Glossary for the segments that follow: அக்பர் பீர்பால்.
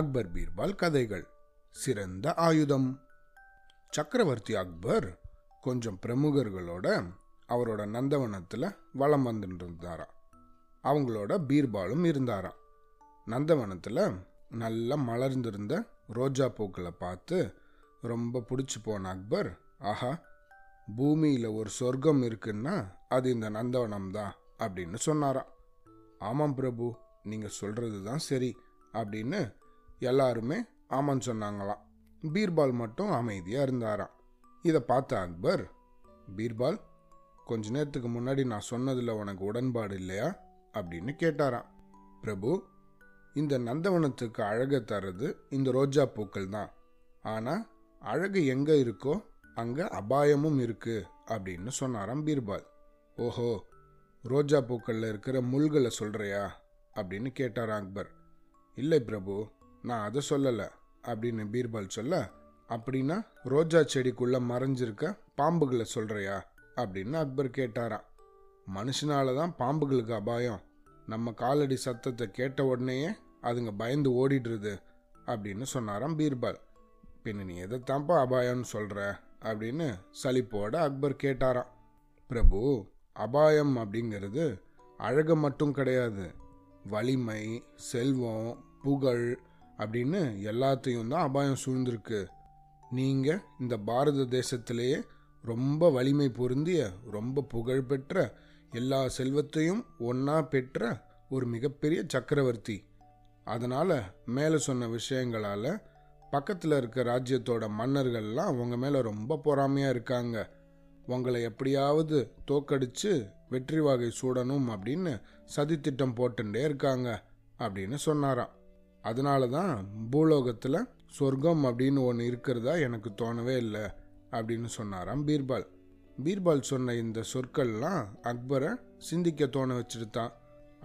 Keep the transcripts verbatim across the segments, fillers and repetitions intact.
அக்பர் பீர்பால் கதைகள். சிறந்த ஆயுதம். சக்கரவர்த்தி அக்பர் கொஞ்சம் பிரமுகர்களோட அவரோட நந்தவனத்தில் வலம் வந்துட்டு இருந்தாரா. அவங்களோட பீர்பாலும் இருந்தாரா. நந்தவனத்தில் நல்லா மலர்ந்திருந்த ரோஜா பூக்களை பார்த்து ரொம்ப பிடிச்சி போன அக்பர், ஆஹா, பூமியில் ஒரு சொர்க்கம் இருக்குன்னா அது இந்த நந்தவனம்தான் அப்படின்னு சொன்னாரா. ஆமாம் பிரபு, நீங்கள் சொல்கிறது தான் சரி அப்படின்னு எல்லாருமே ஆமான்னு சொன்னாங்களாம். பீர்பால் மட்டும் அமைதியாக இருந்தாராம். இதை பார்த்த அக்பர், பீர்பால், கொஞ்ச நேரத்துக்கு முன்னாடி நான் சொன்னதில் உனக்கு உடன்பாடு இல்லையா அப்படின்னு கேட்டாராம். பிரபு, இந்த நந்தவனத்துக்கு அழகை தர்றது இந்த ரோஜா பூக்கள் தான். ஆனால் அழகு எங்கே இருக்கோ அங்கே அபாயமும் இருக்குது அப்படின்னு சொன்னாராம் பீர்பால். ஓஹோ, ரோஜா பூக்களில் இருக்கிற முள்களை சொல்கிறியா அப்படின்னு கேட்டாராம் அக்பர். இல்லை பிரபு, நான் அதை சொல்லலை அப்படின்னு பீர்பால் சொல்ல, அப்படின்னா ரோஜா செடிக்குள்ளே மறைஞ்சிருக்க பாம்புகளை சொல்கிறியா அப்படின்னு அக்பர் கேட்டாராம். மனுஷனால தான் பாம்புகளுக்கு அபாயம். நம்ம காலடி சத்தத்தை கேட்ட உடனேயே அதுங்க பயந்து ஓடிடுறது அப்படின்னு சொன்னாராம் பீர்பால். பின்ன நீ எதைத்தான்ப்பா அபாயம்னு சொல்கிற அப்படின்னு சலிப்போட அக்பர் கேட்டாராம். பிரபு, அபாயம் அப்படிங்கிறது அழகு மட்டும் கிடையாது, வலிமை, செல்வம், புகழ் அப்படின்னு எல்லாத்தையும் தான் அபாயம் சூழ்ந்திருக்கு. நீங்கள் இந்த பாரத தேசத்திலேயே ரொம்ப வலிமை பொருந்திய, ரொம்ப புகழ்பெற்ற, எல்லா செல்வத்தையும் ஒன்றா பெற்ற ஒரு மிகப்பெரிய சக்கரவர்த்தி. அதனால் மேலே சொன்ன விஷயங்களால் பக்கத்தில் இருக்க ராஜ்யத்தோட மன்னர்கள்லாம் உங்கள் மேலே ரொம்ப பொறாமையாக இருக்காங்க. உங்களை எப்படியாவது தோக்கடித்து வெற்றி வாகை சூடணும் அப்படின்னு சதித்திட்டம் போட்டுட்டே இருக்காங்க அப்படின்னு சொன்னாராம். அதனால தான் பூலோகத்தில் சொர்க்கம் அப்படின்னு ஒன்று இருக்கிறதா எனக்கு தோணவே இல்லை அப்படின்னு சொன்னாராம் பீர்பால். பீர்பால் சொன்ன இந்த சொற்கள்லாம் அக்பரை சிந்திக்க தோண வச்சுட்டு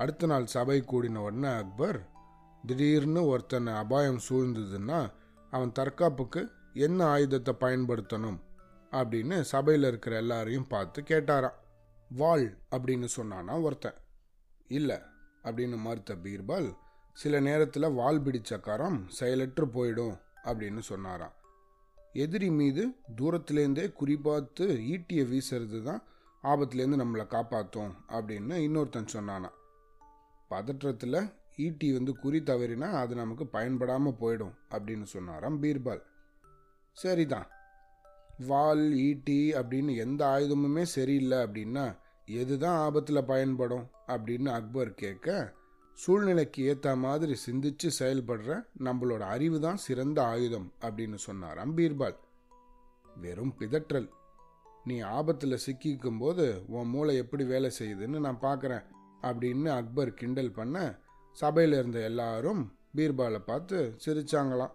அடுத்த நாள் சபை கூடின உடனே அக்பர், திடீர்னு ஒருத்தனை அபாயம் சூழ்ந்ததுன்னா அவன் தற்காப்புக்கு என்ன ஆயுதத்தை பயன்படுத்தணும் அப்படின்னு சபையில் இருக்கிற எல்லாரையும் பார்த்து கேட்டாராம். வாள் அப்படின்னு சொன்னானா ஒருத்தன். இல்லை அப்படின்னு மறுத்த பீர்பால், சில நேரத்தில் வாள் பிடிச்சக்காரம் செயலற்று போயிடும் அப்படின்னு சொன்னாராம். எதிரி மீது தூரத்துலேருந்தே குறிப்பாத்து ஈட்டியை வீசுறது தான் ஆபத்துலேருந்து நம்மளை காப்பாற்றும் அப்படின்னு இன்னொருத்தன் சொன்னானா. பதற்றத்தில் ஈட்டி வந்து குறி தவறினா அது நமக்கு பயன்படாமல் போயிடும் அப்படின்னு சொன்னாராம் பீர்பால். சரிதான், வால், ஈட்டி அப்படின்னு எந்த ஆயுதமுமே சரியில்லை அப்படின்னா எதுதான் ஆபத்தில் பயன்படும் அப்படின்னு அக்பர் கேட்க, சூழ்நிலைக்கு ஏற்ற மாதிரி சிந்திச்சு செயல்படுற நம்மளோட அறிவு தான் சிறந்த ஆயுதம் அப்படின்னு சொன்னாராம் பீர்பால். வெறும் பிதற்றல். நீ ஆபத்தில் சிக்கிக்கும் போது உன் மூளை எப்படி வேலை செய்யுதுன்னு நான் பார்க்குறேன் அப்படின்னு அக்பர் கிண்டல் பண்ண, சபையில் இருந்த எல்லாரும் பீர்பாலை பார்த்து சிரிச்சாங்களாம்.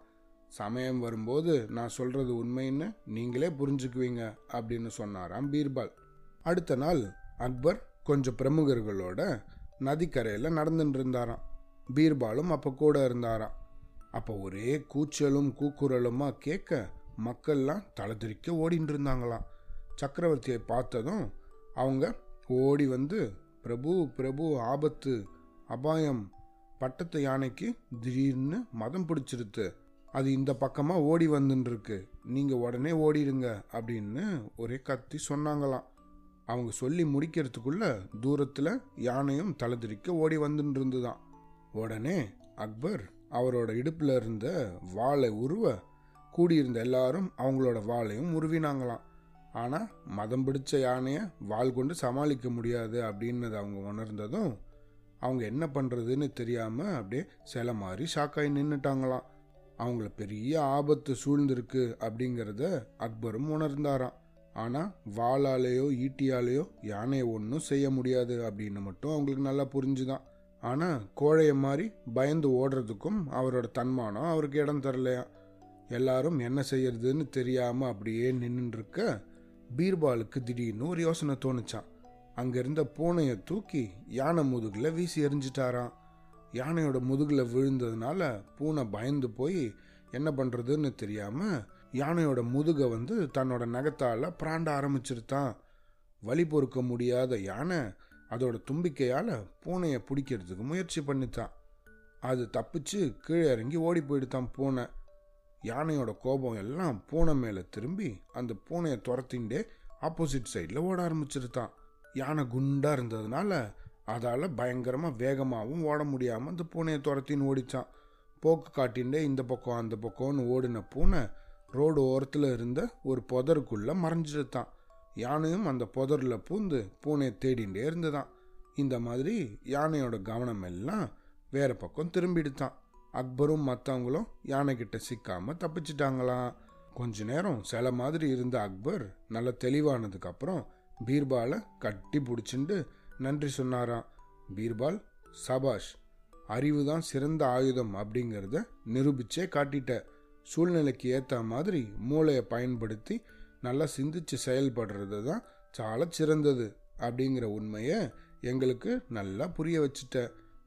சமயம் வரும்போது நான் சொல்கிறது உண்மைன்னு நீங்களே புரிஞ்சுக்குவீங்க அப்படின்னு சொன்னாராம் பீர்பால். அடுத்த நாள் அக்பர் கொஞ்சம் பிரமுகர்களோட நதிக்கரையில் நடந்துட்டு இருந்தாராம். பீர்பாலும் அப்போ கூட இருந்தாராம். அப்போ ஒரே கூச்சலும் கூக்குரலுமா கேட்க மக்கள்லாம் தலைதிரிக்க ஓடின்னு இருந்தாங்களாம். சக்கரவர்த்தியை பார்த்ததும் அவங்க ஓடி வந்து, பிரபு பிரபு, ஆபத்து, அபாயம், பட்டத்து யானைக்கு திடீர்னு மதம் பிடிச்சிருத்து, அது இந்த பக்கமாக ஓடி வந்துருக்கு, நீங்கள் உடனே ஓடிடுங்க அப்படின்னு ஒரே கத்தி சொன்னாங்களாம். அவங்க சொல்லி முடிக்கிறதுக்குள்ள தூரத்தில் யானையும் தலைதிரிக்க ஓடி வந்துட்டு இருந்துதான். உடனே அக்பர் அவரோட இடுப்பில் இருந்த வாளை உருவ கூடியிருந்த எல்லாரும் அவங்களோட வாளையும் உருவினாங்களாம். ஆனால் மதம் பிடிச்ச யானையை வாள் கொண்டு சமாளிக்க முடியாது அப்படின்னது அவங்க உணர்ந்ததும் அவங்க என்ன பண்ணுறதுன்னு தெரியாமல் அப்படியே சில மாதிரி ஷாக்காகி நின்றுட்டாங்களாம். அவங்கள பெரிய ஆபத்து சூழ்ந்திருக்கு அப்படிங்கிறத அக்பரும் உணர்ந்தாராம். ஆனால் வாளாலேயோ ஈட்டியாலேயோ யானையை ஒன்றும் செய்ய முடியாது அப்படின்னு மட்டும் அவங்களுக்கு நல்லா புரிஞ்சுதான். ஆனால் கோழையை மாதிரி பயந்து ஓடுறதுக்கும் அவரோட தன்மானம் அவருக்கு இடம் தரலையா. எல்லாரும் என்ன செய்யறதுன்னு தெரியாமல் அப்படியே நின்றுருக்க பீர்பாலுக்கு திடீர்னு ஒரு யோசனை தோணுச்சான். அங்கேருந்த பூனையை தூக்கி யானை முதுகில் வீசி எறிஞ்சிட்டாராம். யானையோட முதுகில் விழுந்ததுனால பூனை பயந்து போய் என்ன பண்ணுறதுன்னு தெரியாமல் யானையோட முதுகை வந்து தன்னோட நகத்தால் பிராண்ட ஆரம்பிச்சிருத்தான். வலி பொறுக்க முடியாத யானை அதோட தும்பிக்கையால் பூனையை பிடிக்கிறதுக்கு முயற்சி பண்ணித்தான். அது தப்பிச்சு கீழே இறங்கி ஓடி போயிட்டு தான் பூனை. யானையோட கோபம் எல்லாம் பூனை மேலே திரும்பி அந்த பூனையை துரத்தின்ண்டே ஆப்போசிட் சைடில் ஓட ஆரம்பிச்சிருத்தான். யானை குண்டாக இருந்ததுனால அதால் பயங்கரமாக வேகமாகவும் ஓட முடியாமல் அந்த பூனையை துரத்தின்னு ஓடிச்சான். போக்கு காட்டின்ண்டே இந்த பக்கம் அந்த பக்கம்னு ஓடின பூனை ரோடு ஓரத்தில் இருந்த ஒரு புதருக்குள்ளே மறைஞ்சிருத்தான். யானையும் அந்த புதரில் பூந்து பூனையை தேடிகிட்டே இருந்துதான். இந்த மாதிரி யானையோட கவனம் எல்லாம் வேறு பக்கம் திரும்பிடுத்தான். அக்பரும் மற்றவங்களும் யானைக்கிட்ட சிக்காமல் தப்பிச்சிட்டாங்களாம். கொஞ்ச நேரம் சில மாதிரி இருந்த அக்பர் நல்லா தெளிவானதுக்கப்புறம் பீர்பாலை கட்டி பிடிச்சிண்டு நன்றி சொன்னாராம். பீர்பால், சபாஷ், அறிவு தான் சிறந்த ஆயுதம் அப்படிங்கிறத நிரூபிச்சே காட்டிட்ட. சூழ்நிலைக்கு ஏற்ற மாதிரி மூளையை பயன்படுத்தி நல்லா சிந்திச்சு செயல்படுறது தான் சால சிறந்தது அப்படிங்கிற உண்மையை எங்களுக்கு நல்லா புரிய வச்சுட்ட.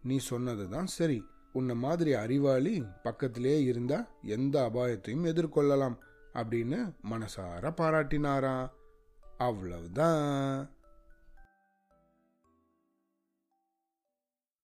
நீ சொன்னது தான் சரி. உன்னை மாதிரி அறிவாளி பக்கத்திலே இருந்தால் எந்த அபாயத்தையும் எதிர்கொள்ளலாம் அப்படின்னு மனசார பாராட்டினாராம். அவ்வளவுதான்.